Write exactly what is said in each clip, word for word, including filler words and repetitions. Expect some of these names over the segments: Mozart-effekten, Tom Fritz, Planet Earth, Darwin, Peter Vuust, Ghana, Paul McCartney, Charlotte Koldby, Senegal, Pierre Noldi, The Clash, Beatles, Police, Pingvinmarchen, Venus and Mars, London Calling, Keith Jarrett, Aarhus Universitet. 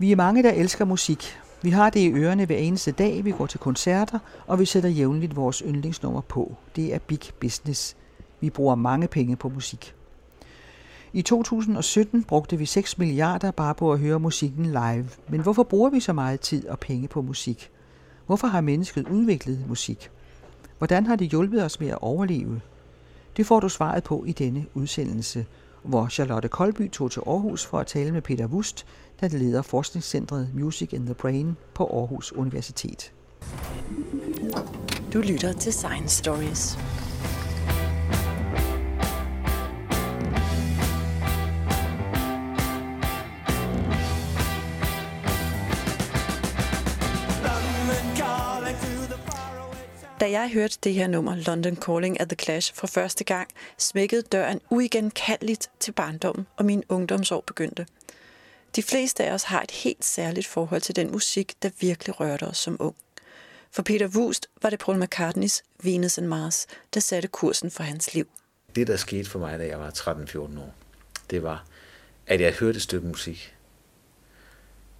Vi er mange, der elsker musik. Vi har det i ørerne hver eneste dag, vi går til koncerter, og vi sætter jævnligt vores yndlingsnummer på. Det er big business. Vi bruger mange penge på musik. I to tusind og sytten brugte vi seks milliarder bare på at høre musikken live. Men hvorfor bruger vi så meget tid og penge på musik? Hvorfor har mennesket udviklet musik? Hvordan har det hjulpet os med at overleve? Det får du svaret på i denne udsendelse, hvor Charlotte Koldby tog til Aarhus for at tale med Peter Vuust, der leder forskningscentret Music in the Brain på Aarhus Universitet. Du lytter til Science Stories. Da jeg hørte det her nummer, London Calling af The Clash, for første gang, smækkede døren uigenkaldeligt til barndommen, og mine ungdomsår begyndte. De fleste af os har et helt særligt forhold til den musik, der virkelig rørte os som ung. For Peter Vuust var det Paul McCartneys Venus and Mars, der satte kursen for hans liv. Det, der skete for mig, da jeg var tretten til fjorten år, det var, at jeg hørte et stykke musik.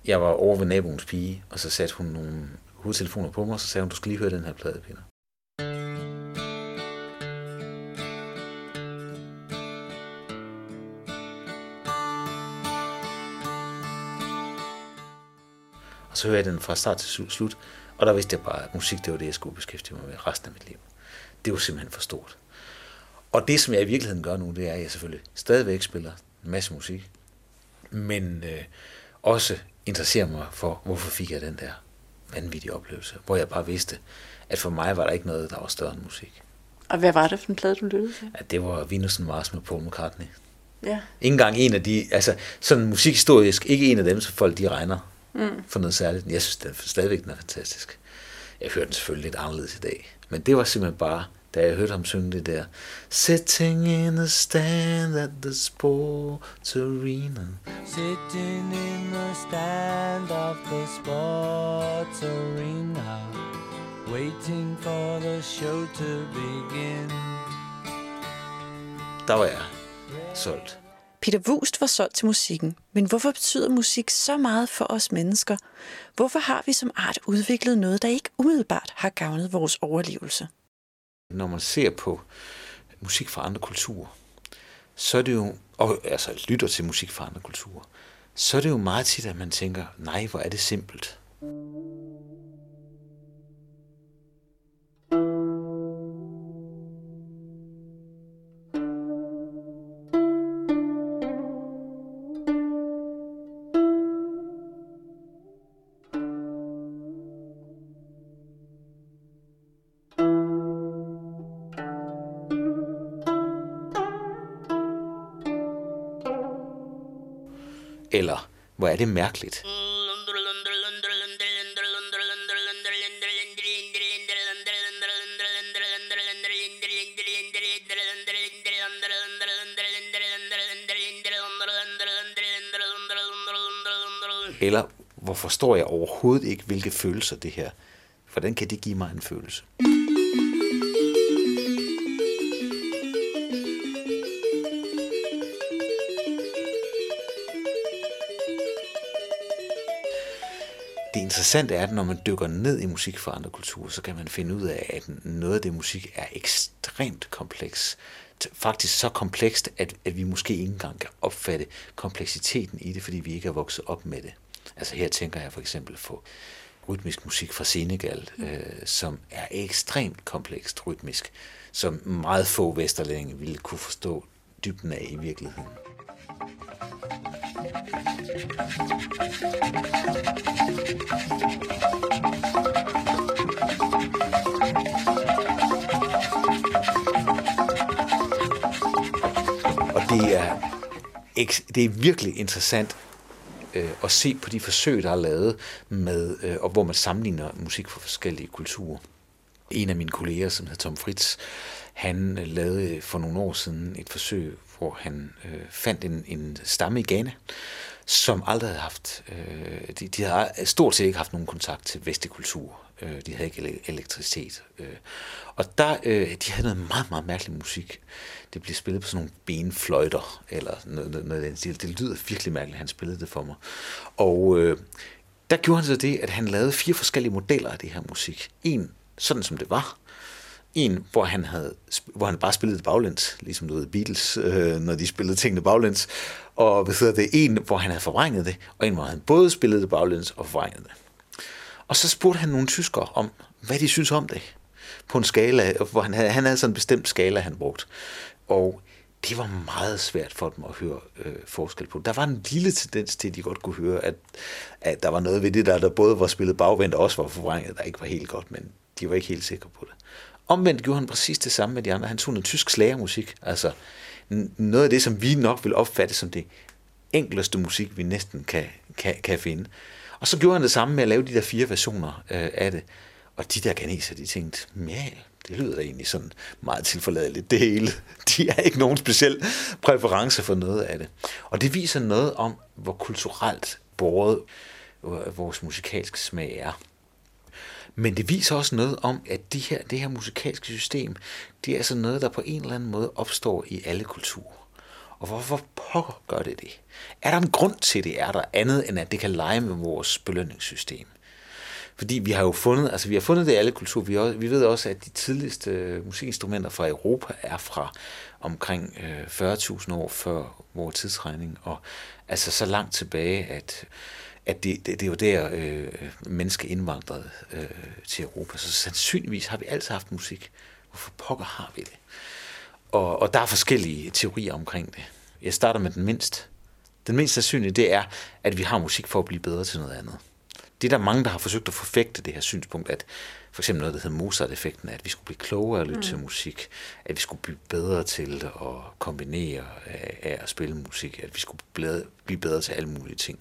Jeg var over ved naboens pige, og så satte hun nogle hovedtelefoner på mig, og så sagde hun, du skal lige høre den her plade, Peter. Og så hørte jeg den fra start til slut, og der vidste jeg bare, at musik, det var det, jeg skulle beskæftige mig med resten af mit liv. Det var simpelthen for stort. Og det, som jeg i virkeligheden gør nu, det er, at jeg selvfølgelig stadigvæk spiller en masse musik, men øh, også interesserer mig for, hvorfor fik jeg den der vanvittige oplevelse, hvor jeg bare vidste, at for mig var der ikke noget, der var større end musik. Og hvad var det for en plade, du lyttede til? At det var Venus and Mars med Paul McCartney. Ja. Ikke engang en af de, altså sådan musikhistorisk, ikke en af dem, som folk de regner mm. for noget særligt. Jeg synes den, stadigvæk, den er fantastisk. Jeg hørte den selvfølgelig lidt anderledes i dag, men det var simpelthen bare, da jeg hørte ham synge det der Sitting in the stand at the sports arena, sitting in the stand of the sports arena, waiting for the show to begin. Der var jeg solgt. Peter Vuust var solgt til musikken, men hvorfor betyder musik så meget for os mennesker? Hvorfor har vi som art udviklet noget, der ikke umiddelbart har gavnet vores overlevelse? Når man ser på musik fra andre kulturer, så er det jo, og altså lytter til musik fra andre kulturer, så er det jo meget tit, at man tænker, nej, hvor er det simpelt. Eller, hvor er det mærkeligt? Eller, hvor forstår jeg overhovedet ikke, hvilke følelser det her? Hvordan kan det give mig en følelse? Det interessante er, at når man dykker ned i musik fra andre kulturer, så kan man finde ud af, at noget af det musik er ekstremt kompleks. Faktisk så komplekst, at, at vi måske ikke engang kan opfatte kompleksiteten i det, fordi vi ikke er vokset op med det. Altså her tænker jeg for eksempel på rytmisk musik fra Senegal, øh, som er ekstremt komplekst rytmisk, som meget få vesterlændinge ville kunne forstå dybden af i virkeligheden. Og det er, det er virkelig interessant øh, at se på de forsøg, der er lavet, med, øh, og hvor man sammenligner musik fra forskellige kulturer. En af mine kolleger, som hedder Tom Fritz, han øh, lavede for nogle år siden et forsøg, hvor han øh, fandt en, en stamme i Ghana, som aldrig havde haft, øh, de, de havde stort set ikke haft nogen kontakt til vestlig kultur, Øh, de havde ikke elektricitet. Øh. Og der, øh, de havde noget meget, meget mærkelig musik. Det blev spillet på sådan nogle benfløjter, eller noget, noget, noget af den stil. Det lyder virkelig mærkeligt, han spillede det for mig. Og øh, der gjorde han så det, at han lavede fire forskellige modeller af det her musik. En, sådan som det var. En, hvor han, havde, hvor han bare spillede baglæns, ligesom du ved Beatles, øh, når de spillede tingene baglæns. Og hvad hedder det? En, hvor han havde forvrænget det, og en, hvor han både spillede baglæns og forvrænget det. Og så spurgte han nogle tyskere om, hvad de synes om det, på en skala, hvor han havde, han havde sådan en bestemt skala, han brugte. Og det var meget svært for dem at høre øh, forskel på. Der var en lille tendens til, at de godt kunne høre, at, at der var noget ved det, der, der både var spillet bagvendt og også var forvrænget, der ikke var helt godt, men de var ikke helt sikre på det. Omvendt gjorde han præcis det samme med de andre. Han tog noget tysk slagermusik, altså noget af det, som vi nok vil opfatte som det enkleste musik, vi næsten kan, kan, kan finde. Og så gjorde han det samme med at lave de der fire versioner øh, af det. Og de der ganesere, de tænkte, ja, det lyder da egentlig sådan meget tilforladeligt det hele. De har ikke nogen speciel præference for noget af det. Og det viser noget om, hvor kulturelt båret vores musikalske smag er. Men det viser også noget om, at de her, det her musikalske system, det er altså noget, der på en eller anden måde opstår i alle kulturer. Og hvorfor pokker gør det det? Er der en grund til det, er der andet, end at det kan lege med vores belønningssystem? Fordi vi har jo fundet, altså vi har fundet det i alle kulturer. Vi, også, vi ved også, at de tidligste musikinstrumenter fra Europa er fra omkring fyrre tusind år før vores tidsregning. Og altså så langt tilbage, at, at det, det, det er jo der øh, menneske indvandrede øh, til Europa. Så sandsynligvis har vi altid haft musik. Hvorfor pokker har vi det? Og, og der er forskellige teorier omkring det. Jeg starter med den mindst. Den mindst sandsynlige, det er, at vi har musik for at blive bedre til noget andet. Det er der mange, der har forsøgt at forfægte det her synspunkt, at for eksempel noget, der hedder Mozart-effekten, at vi skulle blive klogere at lytte mm. til musik, at vi skulle blive bedre til at kombinere af at spille musik, at vi skulle blive bedre til alle mulige ting.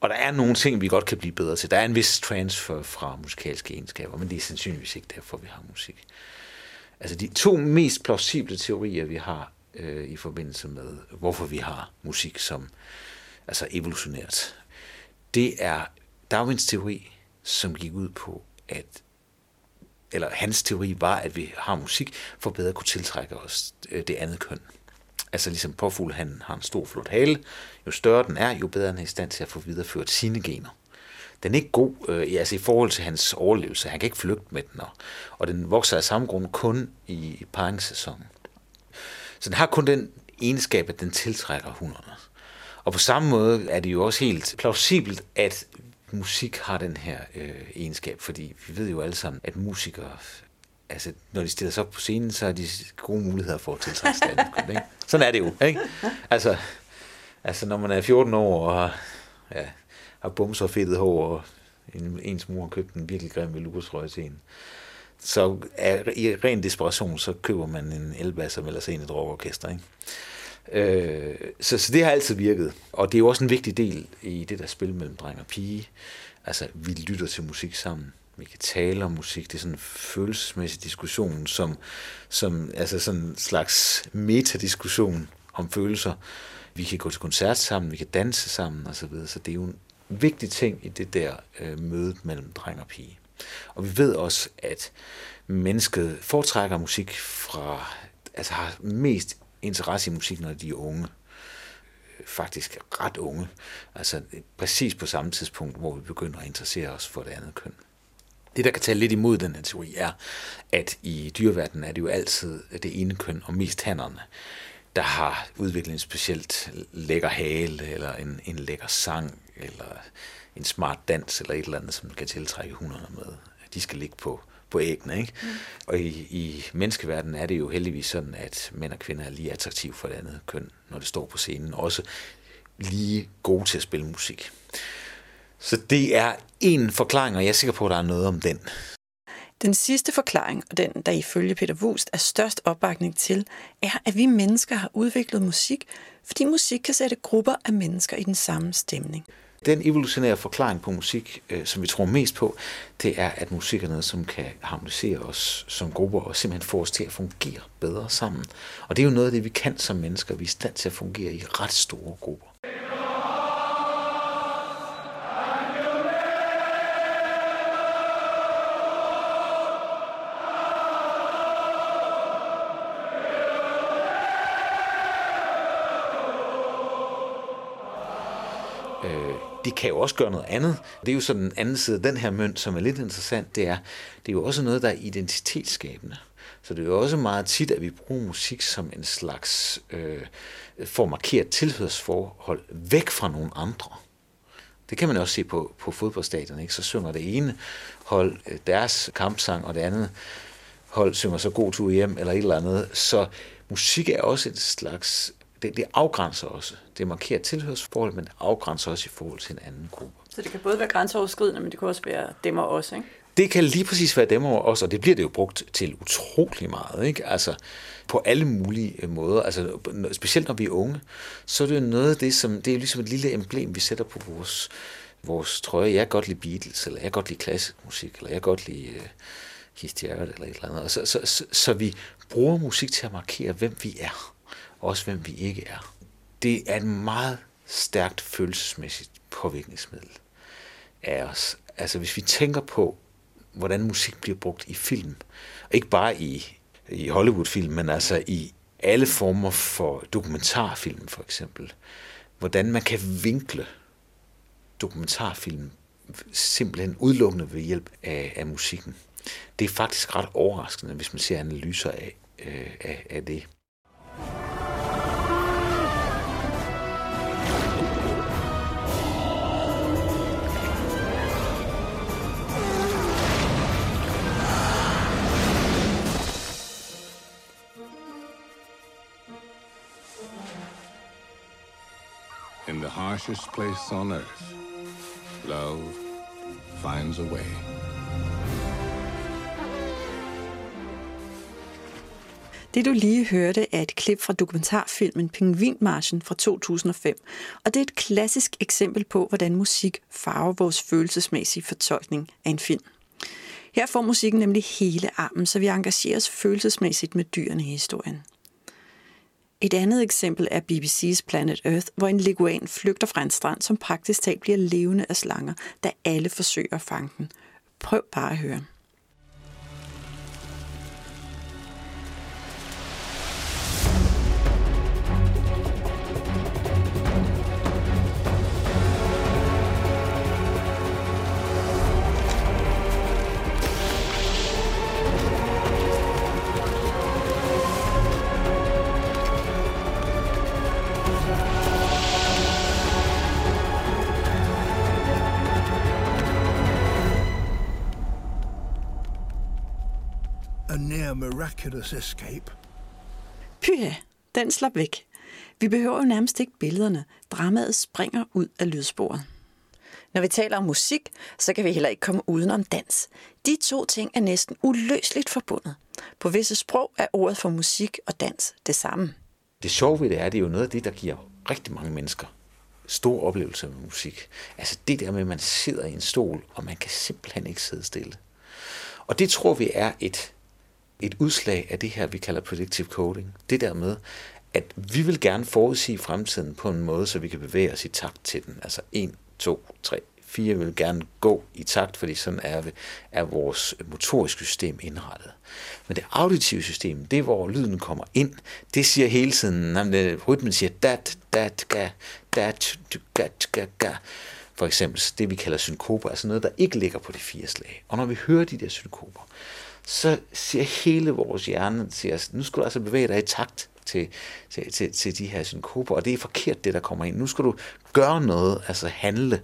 Og der er nogle ting, vi godt kan blive bedre til. Der er en vis transfer fra musikalske egenskaber, men det er sandsynligvis ikke derfor, vi har musik. Altså de to mest plausible teorier, vi har øh, i forbindelse med, hvorfor vi har musik som altså evolutionært, det er Darwins teori, som gik ud på, at, eller hans teori var, at vi har musik for bedre at kunne tiltrække os det andet køn. Altså ligesom påfuglehannen har en stor, flot hale. Jo større den er, jo bedre den er i stand til at få videreført sine gener. Den er ikke god øh, altså i forhold til hans overlevelse. Han kan ikke flygte med den, og, og den vokser af samme grund kun i paringssæsonen. Så den har kun den egenskab, at den tiltrækker hunderne. Og på samme måde er det jo også helt plausibelt, at musik har den her øh, egenskab, fordi vi ved jo alle sammen, at musikere, altså når de stiller sig op på scenen, så har de gode muligheder for at tiltrække standet. Sådan er det jo, ikke? Altså, altså når man er fjorten år og har, ja, har bumser og fedtet hår, og en, ens mor har købt en virkelig grim velursrøg til en, så er, i ren desperation, så køber man en elbas, som ellers er en i drogorkester, ikke? Øh, så, så det har altid virket, og det er jo også en vigtig del i det der spil mellem dreng og pige. Altså, vi lytter til musik sammen, vi kan tale om musik, det er sådan en følelsesmæssig diskussion, som, som altså sådan en slags metadiskussion om følelser. Vi kan gå til koncert sammen, vi kan danse sammen og så videre, så det er jo en vigtig ting i det der øh, møde mellem dreng og pige. Og vi ved også, at mennesket foretrækker musik fra, altså har mest interesse i musik, når de er unge. Faktisk ret unge. Altså præcis på samme tidspunkt, hvor vi begynder at interessere os for det andet køn. Det, der kan tale lidt imod den her teori, er, at i dyreverdenen er det jo altid det ene køn, og mest hannerne, der har udviklet en specielt lækker hale, eller en, en lækker sang, eller en smart dans, eller et eller andet, som kan tiltrække hunderne med. De skal ligge på på æggene, ikke? Mm. Og i, i menneskeverdenen er det jo heldigvis sådan, at mænd og kvinder er lige attraktive for det andet køn, når det står på scenen, også lige gode til at spille musik. Så det er en forklaring, og jeg er sikker på, at der er noget om den. Den sidste forklaring, og den, der ifølge Peter Vuust er størst opbakning til, er, at vi mennesker har udviklet musik, fordi musik kan sætte grupper af mennesker i den samme stemning. Den evolutionære forklaring på musik, øh, som vi tror mest på, det er, at musik er noget, som kan harmonisere os som grupper og simpelthen få os til at fungere bedre sammen. Og det er jo noget af det, vi kan som mennesker. Vi er i stand til at fungere i ret store grupper. de kan jo også gøre noget andet. Det er jo sådan den anden side af den her mønt, som er lidt interessant, det er, det er jo også noget, der er identitetsskabende. Så det er jo også meget tit, at vi bruger musik som en slags, øh, for at markere tilhørsforhold væk fra nogle andre. Det kan man også se på, på fodboldstadion, ikke? Så synger det ene hold deres kampsang, og det andet hold synger så god tur hjem, eller et eller andet. Så musik er også en slags, det, det afgrænser også. Det markerer tilhørsforhold, men det afgrænser også i forhold til en anden gruppe. Så det kan både være grænseoverskridende, men det kan også være dem og os, ikke? Det kan lige præcis være dem og os, og det bliver det jo brugt til utrolig meget, ikke? Altså på alle mulige måder. Altså specielt når vi er unge, så er det jo noget af det, som det er ligesom et lille emblem, vi sætter på vores vores trøje. Jeg kan godt lide Beatles, eller jeg kan godt lide klassisk musik, eller jeg kan godt lide uh, Keith Jarrett eller et eller andet. Så, så, så, så vi bruger musik til at markere, hvem vi er, og også hvem vi ikke er. Det er et meget stærkt følelsesmæssigt påvirkningsmiddel af os. Altså hvis vi tænker på hvordan musik bliver brugt i film. Ikke bare i, i Hollywood-film, men altså i alle former for dokumentarfilm, for eksempel. Hvordan man kan vinkle dokumentarfilm simpelthen udelukkende ved hjælp af, af musikken. Det er faktisk ret overraskende, hvis man ser analyser af, af, af det. In the harshest place on earth, love finds a way. Det du lige hørte er et klip fra dokumentarfilmen Pingvinmarchen fra to tusind og fem, og det er et klassisk eksempel på, hvordan musik farver vores følelsesmæssige fortolkning af en film. Her får musikken nemlig hele armen, så vi engagerer os følelsesmæssigt med dyrene i historien. Et andet eksempel er B B C's Planet Earth, hvor en leguan flygter fra en strand, som praktisk talt bliver levende af slanger, da alle forsøger at fange den. Prøv bare at høre. Miraculous escape. Pyha, den slap væk. Vi behøver jo nærmest ikke billederne. Dramaet springer ud af lydsporet. Når vi taler om musik, så kan vi heller ikke komme udenom dans. De to ting er næsten uløseligt forbundet. På visse sprog er ordet for musik og dans det samme. Det sjove ved det er, det er jo noget af det, der giver rigtig mange mennesker store oplevelser med musik. Altså det der med, at man sidder i en stol, og man kan simpelthen ikke sidde stille. Og det tror vi er et Et udslag af det her, vi kalder predictive coding. Det der med, at vi vil gerne forudsige fremtiden på en måde, så vi kan bevæge os i takt til den. Altså en, to, tre, fire vil gerne gå i takt, fordi sådan er, er vores motoriske system indrettet. Men det auditive system, det er, hvor lyden kommer ind, det siger hele tiden, rytmen siger dat, dat, ga, dat, dat, ga, ga. For eksempel det, vi kalder synkoper, altså noget, der ikke ligger på de fire slag. Og når vi hører de der synkoper, så siger hele vores hjerne, siger, nu skal du altså bevæge dig i takt til, til, til, til de her synkoper, og det er forkert, det der kommer ind. Nu skal du gøre noget, altså handle,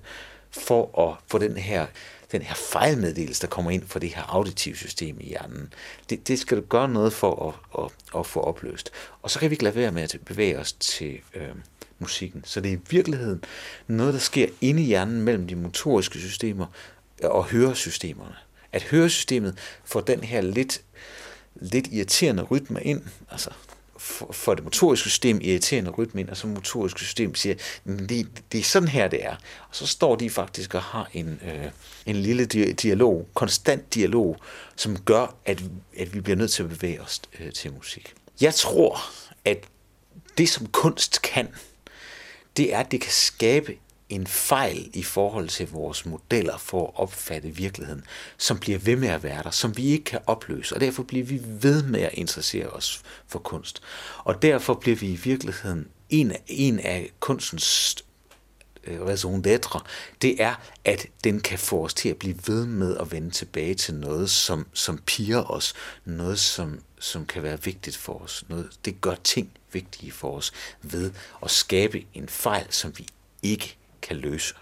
for at få den her, den her fejlmeddelelse, der kommer ind fra det her auditive system i hjernen. Det, det skal du gøre noget for at, at, at få opløst. Og så kan vi ikke lade være med at bevæge os til øh, musikken. Så det er i virkeligheden noget, der sker inde i hjernen mellem de motoriske systemer og høresystemerne. At høresystemet får den her lidt, lidt irriterende rytme ind, altså for, for det motoriske system irriterende rytme ind, og så motoriske system siger, det, det er sådan her, det er. Og så står de faktisk og har en, øh, en lille dialog, konstant dialog, som gør, at, at vi bliver nødt til at bevæge os øh, til musik. Jeg tror, at det som kunst kan, det er, at det kan skabe en fejl i forhold til vores modeller for at opfatte virkeligheden, som bliver ved med at være der, som vi ikke kan opløse, og derfor bliver vi ved med at interessere os for kunst. Og derfor bliver vi i virkeligheden en af, en af kunstens raison d'être, det er, at den kan få os til at blive ved med at vende tilbage til noget, som, som piger os, noget, som, som kan være vigtigt for os. Noget, det gør ting vigtige for os ved at skabe en fejl, som vi ikke kan løse.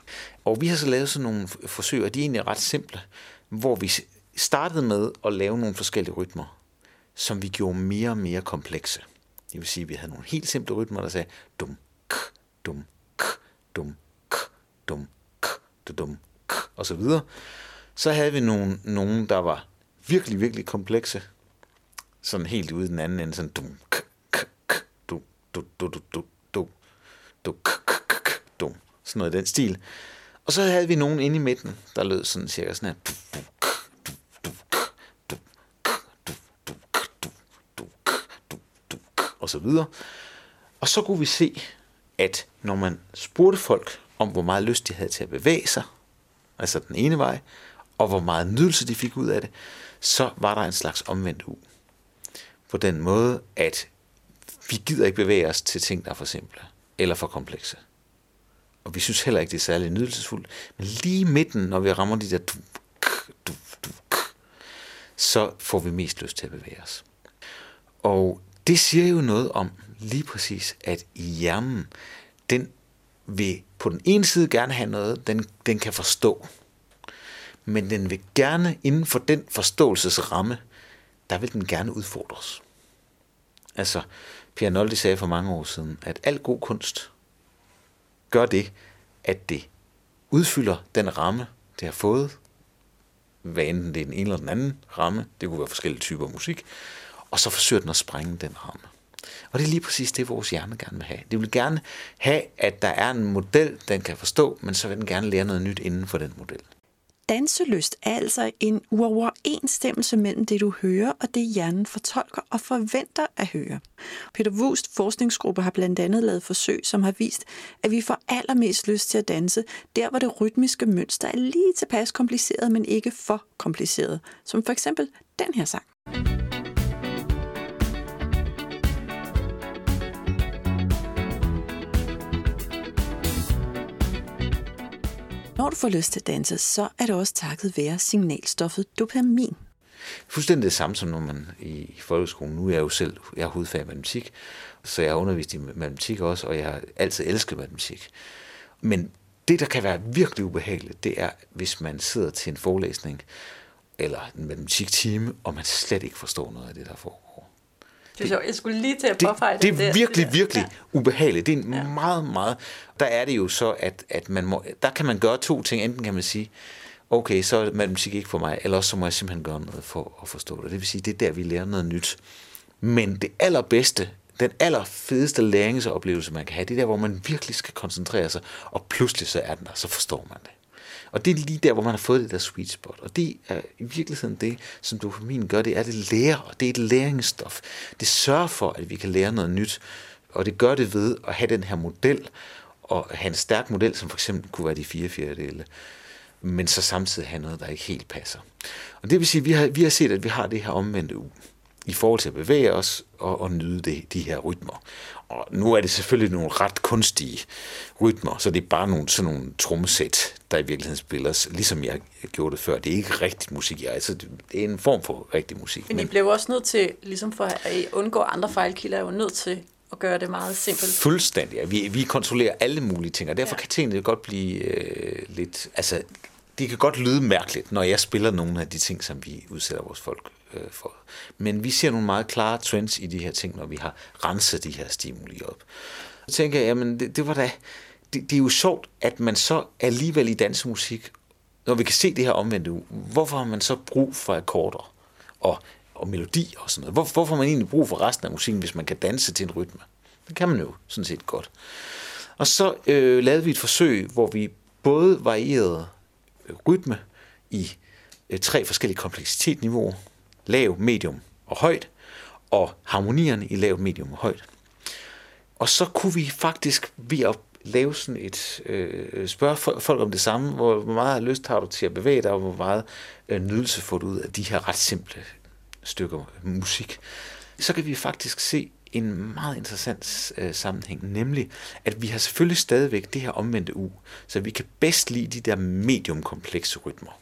Og vi har så lavet sådan nogle forsøg, og de er egentlig ret simple, hvor vi startede med at lave nogle forskellige rytmer, som vi gjorde mere og mere komplekse. Det vil sige, at vi havde nogle helt simple rytmer, der sagde dum, k, dum, k, dum, k, dum, k, dum, k, og så videre. Så havde vi nogle, nogle, der var virkelig, virkelig komplekse, sådan helt ude i den anden ende, sådan dum, k, k, k, dum, du, du, du, du, du, du, k, k, k, k, dum, sådan noget i den stil. Og så havde vi nogen inde i midten, der lød sådan cirka sådan her, og så videre. Og så kunne vi se, at når man spurgte folk om, hvor meget lyst de havde til at bevæge sig, altså den ene vej, og hvor meget nydelse de fik ud af det, så var der en slags omvendt u. På den måde, at vi gider ikke bevæge os til ting, der er for simple eller for komplekse. Og vi synes heller ikke, det er særlig nydelsesfuldt. Men lige midten, når vi rammer de der du, k, du, du, k, så får vi mest lyst til at bevæge os. Og det siger jo noget om lige præcis, at hjernen, den vil på den ene side gerne have noget, den, den kan forstå. Men den vil gerne, inden for den forståelsesramme, der vil den gerne udfordres. Altså, Pierre Noldi sagde for mange år siden, at al god kunst gør det, at det udfylder den ramme, det har fået. Hvad enten det er den ene eller den anden ramme, det kunne være forskellige typer musik. Og så forsøger den at sprænge den ramme. Og det er lige præcis det, vores hjerne gerne vil have. Det vil gerne have, at der er en model, den kan forstå, men så vil den gerne lære noget nyt inden for den model. Danselyst er altså en uoverensstemmelse mellem det, du hører, og det hjernen fortolker og forventer at høre. Peter Vuust forskningsgruppe har blandt andet lavet forsøg, som har vist, at vi får allermest lyst til at danse, der hvor det rytmiske mønster er lige tilpas kompliceret, men ikke for kompliceret. Som for eksempel den her sang. Når du får lyst til at danse, så er det også takket være signalstoffet dopamin. Fuldstændig det samme som når man i folkeskolen, nu er jeg jo selv, jeg er hovedfag i matematik, så jeg har undervist i matematik også, og jeg har altid elsket matematik. Men det, der kan være virkelig ubehageligt, det er, hvis man sidder til en forelæsning eller en matematiktime, og man slet ikke forstår noget af det, der foregår. Det, jeg skulle lige til at påpege det. Det, det er virkelig, det virkelig ja. ubehageligt. Det er en ja. meget, meget... Der er det jo så, at, at man må, der kan man gøre to ting. Enten kan man sige, okay, så er matematik ikke for mig, eller også så må jeg simpelthen gøre noget for at forstå det. Det vil sige, det er der, vi lærer noget nyt. Men det allerbedste, den allerfedeste læringsoplevelse, man kan have, det er der, hvor man virkelig skal koncentrere sig, og pludselig så er den der, så forstår man det. Og det er lige der, hvor man har fået det der sweet spot. Og det er i virkeligheden det, som dopamin gør, det er, det lærer, og det er et læringsstof. Det sørger for, at vi kan lære noget nyt, og det gør det ved at have den her model, og have en stærk model, som for eksempel kunne være de fire fjerdedele, men så samtidig have noget, der ikke helt passer. Og det vil sige, at vi har, vi har set, at vi har det her omvendte u, i forhold til at bevæge os og, og nyde det, de her rytmer. Og nu er det selvfølgelig nogle ret kunstige rytmer, så det er bare nogle, sådan nogle trommesæt, der i virkeligheden spiller, ligesom jeg gjorde det før. Det er ikke rigtig musik, jeg, altså, det er en form for rigtig musik. Men I blev også nødt til, ligesom for at undgå andre fejlkilder, er jo nødt til at gøre det meget simpelt. Fuldstændig, ja. vi, vi kontrollerer alle mulige ting, og derfor ja. kan tingene godt blive øh, lidt... Altså, det kan godt lyde mærkeligt, når jeg spiller nogle af de ting, som vi udsætter vores folk øh, for. Men vi ser nogle meget klare trends i de her ting, når vi har renset de her stimuli op. Så tænker jeg, jamen det, det var da... Det, det er jo sjovt, at man så alligevel i dansemusik, når vi kan se det her omvendte u, hvorfor har man så brug for akkorder og, og melodi og sådan noget? Hvor, hvorfor har man egentlig brug for resten af musikken, hvis man kan danse til en rytme? Det kan man jo sådan set godt. Og så øh, lavede vi et forsøg, hvor vi både varierede rytme i øh, tre forskellige kompleksitetsniveauer, lav, medium og højt, og harmonierne i lav, medium og højt. Og så kunne vi faktisk ved at lave sådan et, øh, spørge folk om det samme, hvor meget lyst har du til at bevæge dig, og hvor meget øh, nydelse får du ud af de her ret simple stykker musik, så kan vi faktisk se en meget interessant øh, sammenhæng, nemlig at vi har selvfølgelig stadigvæk det her omvendte u, så vi kan bedst lide de der mediumkomplekse rytmer.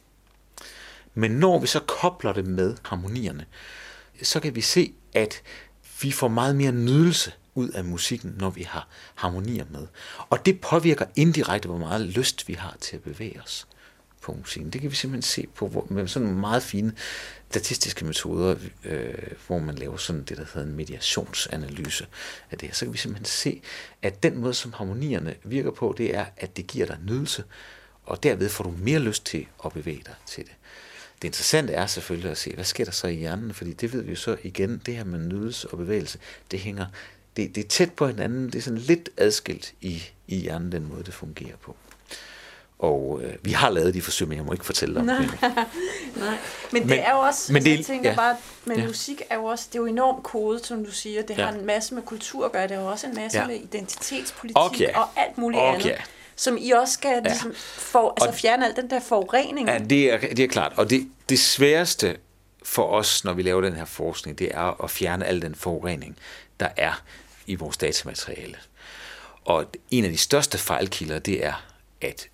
Men når vi så kobler det med harmonierne, så kan vi se, at vi får meget mere nydelse ud af musikken, når vi har harmonier med. Og det påvirker indirekte, hvor meget lyst vi har til at bevæge os på musikken. Det kan vi simpelthen se på med sådan nogle meget fine statistiske metoder, øh, hvor man laver sådan det, der hedder en mediationsanalyse af det her. Så kan vi simpelthen se, at den måde, som harmonierne virker på, det er, at det giver dig nydelse, og derved får du mere lyst til at bevæge dig til det. Det interessante er selvfølgelig at se, hvad sker der så i hjernen, fordi det ved vi jo så igen, det her med nydelse og bevægelse, det hænger, det, det er tæt på hinanden, det er sådan lidt adskilt i, i hjernen, den måde det fungerer på. Og øh, vi har lavet de forsøg, men jeg må ikke fortælle dig om nej, det. Nej, men det men, er jo også, men det, jeg tænker ja, bare, men ja. Musik er jo også, det er jo enormt kodet, som du siger, det ja. har en masse med kultur at gøre, det har også en masse ja. med identitetspolitik okay. og alt muligt okay. andet. Som I også skal ligesom, for, altså, fjerne al den der forurening. Ja, det er, det er klart. Og det, det sværeste for os, når vi laver den her forskning, det er at fjerne al den forurening, der er i vores datamateriale. Og en af de største fejlkilder, det er, at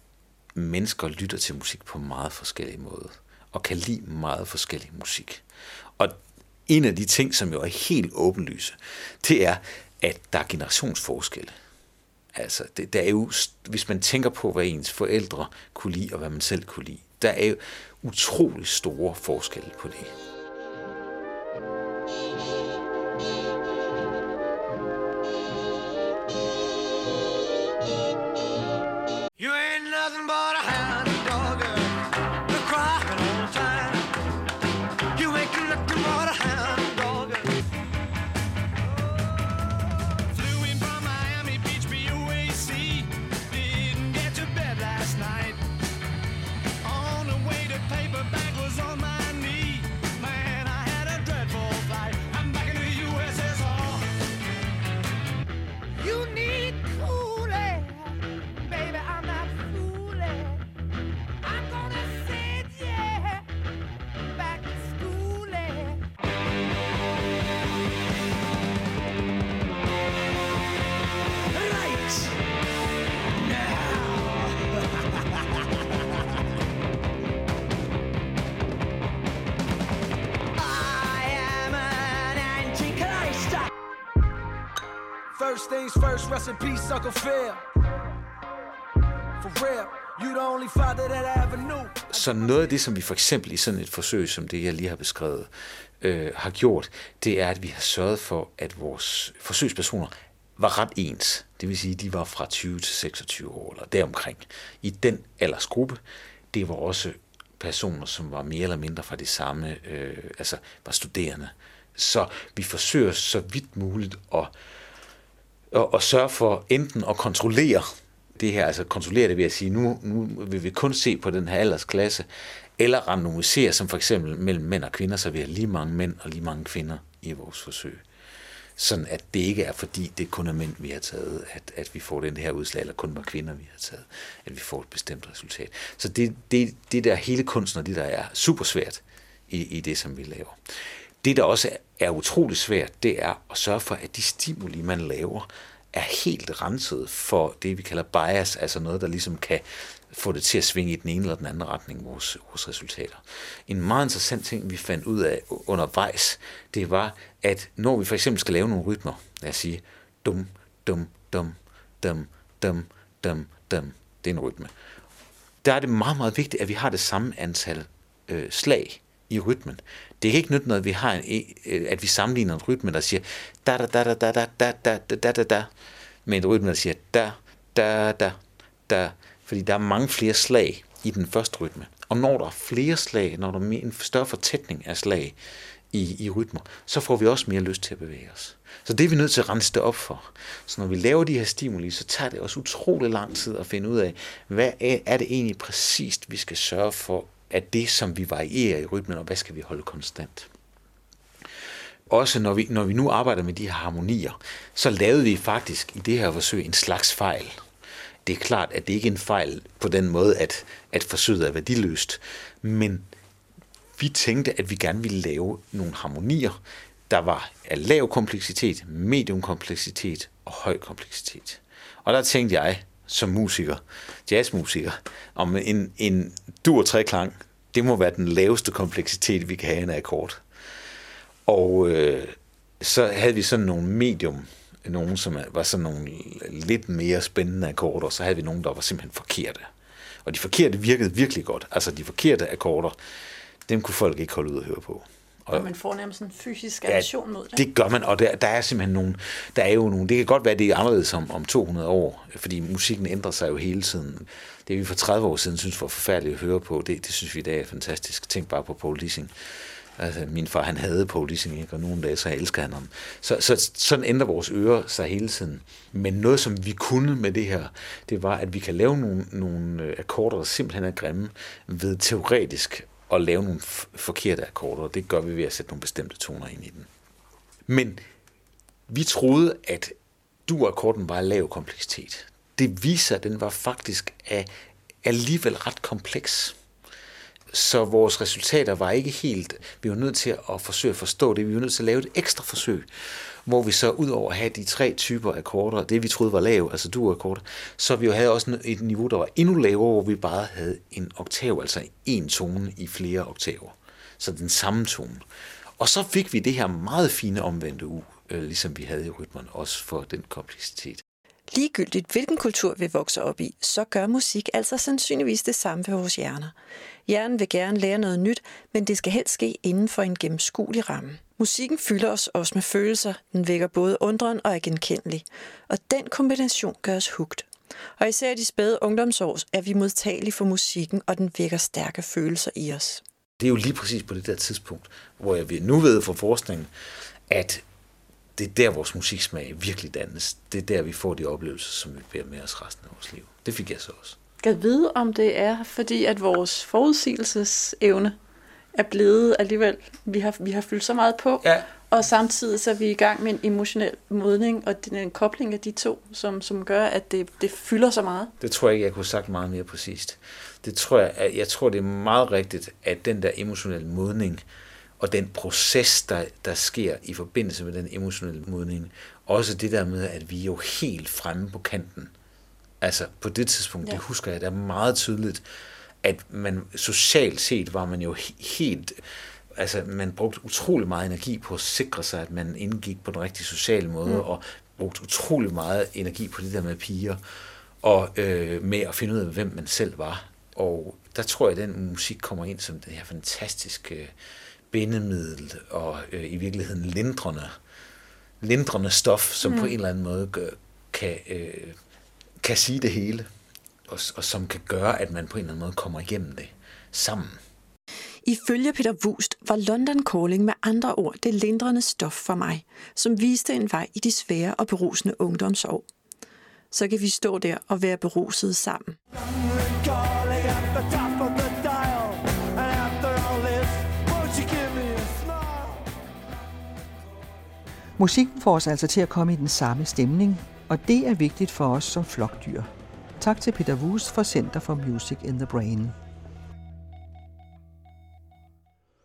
mennesker lytter til musik på meget forskellige måder, og kan lide meget forskellig musik. Og en af de ting, som jo er helt åbenlyse, det er, at der er generationsforskelle. Altså, det, der er jo, hvis man tænker på, hvad ens forældre kunne lide, og hvad man selv kunne lide, der er jo utrolig store forskelle på det. First recipe, sucker fail. For real, you the only father that I ever knew. Så noget af det, som vi for eksempel i sådan et forsøg, som det jeg lige har beskrevet, øh, har gjort, det er, at vi har sørget for, at vores forsøgspersoner var ret ens. Det vil sige, de var fra tyve til seksogtyve år, eller deromkring. I den aldersgruppe, det var også personer, som var mere eller mindre fra det samme, øh, altså var studerende. Så vi forsøger så vidt muligt at og sørge for enten at kontrollere det her, altså kontrollere det ved at sige, nu, nu vil vi kun se på den her aldersklasse, eller randomisere, som for eksempel mellem mænd og kvinder, så vi har lige mange mænd og lige mange kvinder i vores forsøg. Sådan at det ikke er, fordi det kun er mænd, vi har taget, at, at vi får den her udslag, eller kun var kvinder, vi har taget, at vi får et bestemt resultat. Så det, det, det der hele kunsten og det der er super svært i, i det, som vi laver. Det, der også er utrolig svært, det er at sørge for, at de stimuli, man laver, er helt renset for det, vi kalder bias, altså noget, der ligesom kan få det til at svinge i den ene eller den anden retning, vores, vores resultater. En meget interessant ting, vi fandt ud af undervejs, det var, at når vi for eksempel skal lave nogle rytmer, lad os sige, dum, dum, dum, dum, dum, dum, dum, det er en rytme, der er det meget, meget vigtigt, at vi har det samme antal øh, slag i rytmen. Det kan ikke nytte noget, at vi har en, at vi sammenligner en rytme, der siger da da da da da da da da da da da med en rytme, der siger da da da da, fordi der er mange flere slag i den første rytme. Og når der er flere slag, når der er en større fortætning af slag i, i rytmer, så får vi også mere lyst til at bevæge os. Så det er vi nødt til at rense det op for. Så når vi laver de her stimuli, så tager det også utrolig lang tid at finde ud af, hvad er det egentlig præcist, vi skal sørge for, at det, som vi varierer i rytmen, og hvad skal vi holde konstant. Også når vi, når vi nu arbejder med de her harmonier, så lavede vi faktisk i det her forsøg en slags fejl. Det er klart, at det ikke er en fejl på den måde, at, at forsøget er værdiløst, men vi tænkte, at vi gerne ville lave nogle harmonier, der var af lav kompleksitet, medium kompleksitet og høj kompleksitet. Og der tænkte jeg som musiker, jazzmusiker, om en, en dur treklang, det må være den laveste kompleksitet, vi kan have i en akkord. Og øh, så havde vi sådan nogle medium, nogle som var sådan nogle lidt mere spændende akkorder, så havde vi nogle, der var simpelthen forkerte. Og de forkerte virkede virkelig godt. Altså de forkerte akkorder, dem kunne folk ikke holde ud at høre på. Og, og man får nærmest en fysisk reaktion, ja, mod det. Det gør man, og der, der er simpelthen nogle, der er jo nogle, det kan godt være, det er anderledes om, om to hundrede år, fordi musikken ændrer sig jo hele tiden. Det vi for tredive år siden synes var forfærdeligt at høre på, det, det synes vi i dag er fantastisk. Tænk bare på Police. Altså, min far, han havde Police, ikke? Og nogle dage, så elsker han ham. Så, så sådan ændrer vores ører sig hele tiden. Men noget, som vi kunne med det her, det var, at vi kan lave nogle, nogle akkorder, der simpelthen er grimme, ved teoretisk at lave nogle f- forkerte akkorder, og det gør vi ved at sætte nogle bestemte toner ind i den. Men vi troede, at dur-akkorden var af lav kompleksitet. Det viser, at den var faktisk af, alligevel ret kompleks. Så vores resultater var ikke helt... Vi var nødt til at forsøge at forstå det. Vi var nødt til at lave et ekstra forsøg, hvor vi så ud over at have de tre typer akkorder, det vi troede var lav, altså dur-akkorder, så vi jo havde også et niveau, der var endnu lavere, hvor vi bare havde en oktav, altså en tone i flere oktaver. Så den samme tone. Og så fik vi det her meget fine omvendte u, ligesom vi havde i rytmerne, også for den kompleksitet. Ligegyldigt hvilken kultur vi vokser op i, så gør musik altså sandsynligvis det samme ved vores hjerner. Hjernen vil gerne lære noget nyt, men det skal helst ske inden for en gennemskuelig ramme. Musikken fylder os også med følelser. Den vækker både undren og er genkendelig. Og den kombination gør os hugt. Og især i de spæde ungdomsår er vi modtagelige for musikken, og den vækker stærke følelser i os. Det er jo lige præcis på det der tidspunkt, hvor jeg nu ved fra forskningen, at det er der, vores musiksmag virkelig dannes. Det er der, vi får de oplevelser, som vi bærer med os resten af vores liv. Det fik jeg så også. Jeg ved, om det er, fordi at vores forudsigelsesevne er blevet alligevel... Vi har, vi har fyldt så meget på, ja. Og samtidig så er vi i gang med en emotionel modning, og den kobling af de to, som, som gør, at det, det fylder så meget. Det tror jeg ikke, jeg kunne have sagt meget mere præcist. Det tror jeg, at jeg tror, det er meget rigtigt, at den der emotionelle modning... Og den proces, der, der sker i forbindelse med den emotionelle modning, også det der med, at vi er jo helt fremme på kanten. Altså på det tidspunkt, ja. Det husker jeg da meget tydeligt, at man socialt set var man jo helt, altså man brugte utrolig meget energi på at sikre sig, at man indgik på den rigtige sociale måde, mm. og brugte utrolig meget energi på det der med piger, og øh, med at finde ud af, hvem man selv var. Og der tror jeg, at den musik kommer ind som det her fantastiske... bindemiddel og øh, i virkeligheden lindrende, lindrende stof, som mm. på en eller anden måde gør, kan, øh, kan sige det hele, og, og som kan gøre, at man på en eller anden måde kommer igennem det sammen. Ifølge Peter Vuust var London Calling med andre ord det lindrende stof for mig, som viste en vej i de svære og berusende ungdomsår. Så kan vi stå der og være berusede sammen. Musikken får os altså til at komme i den samme stemning, og det er vigtigt for os som flokdyr. Tak til Peter Vuust fra Center for Music in the Brain.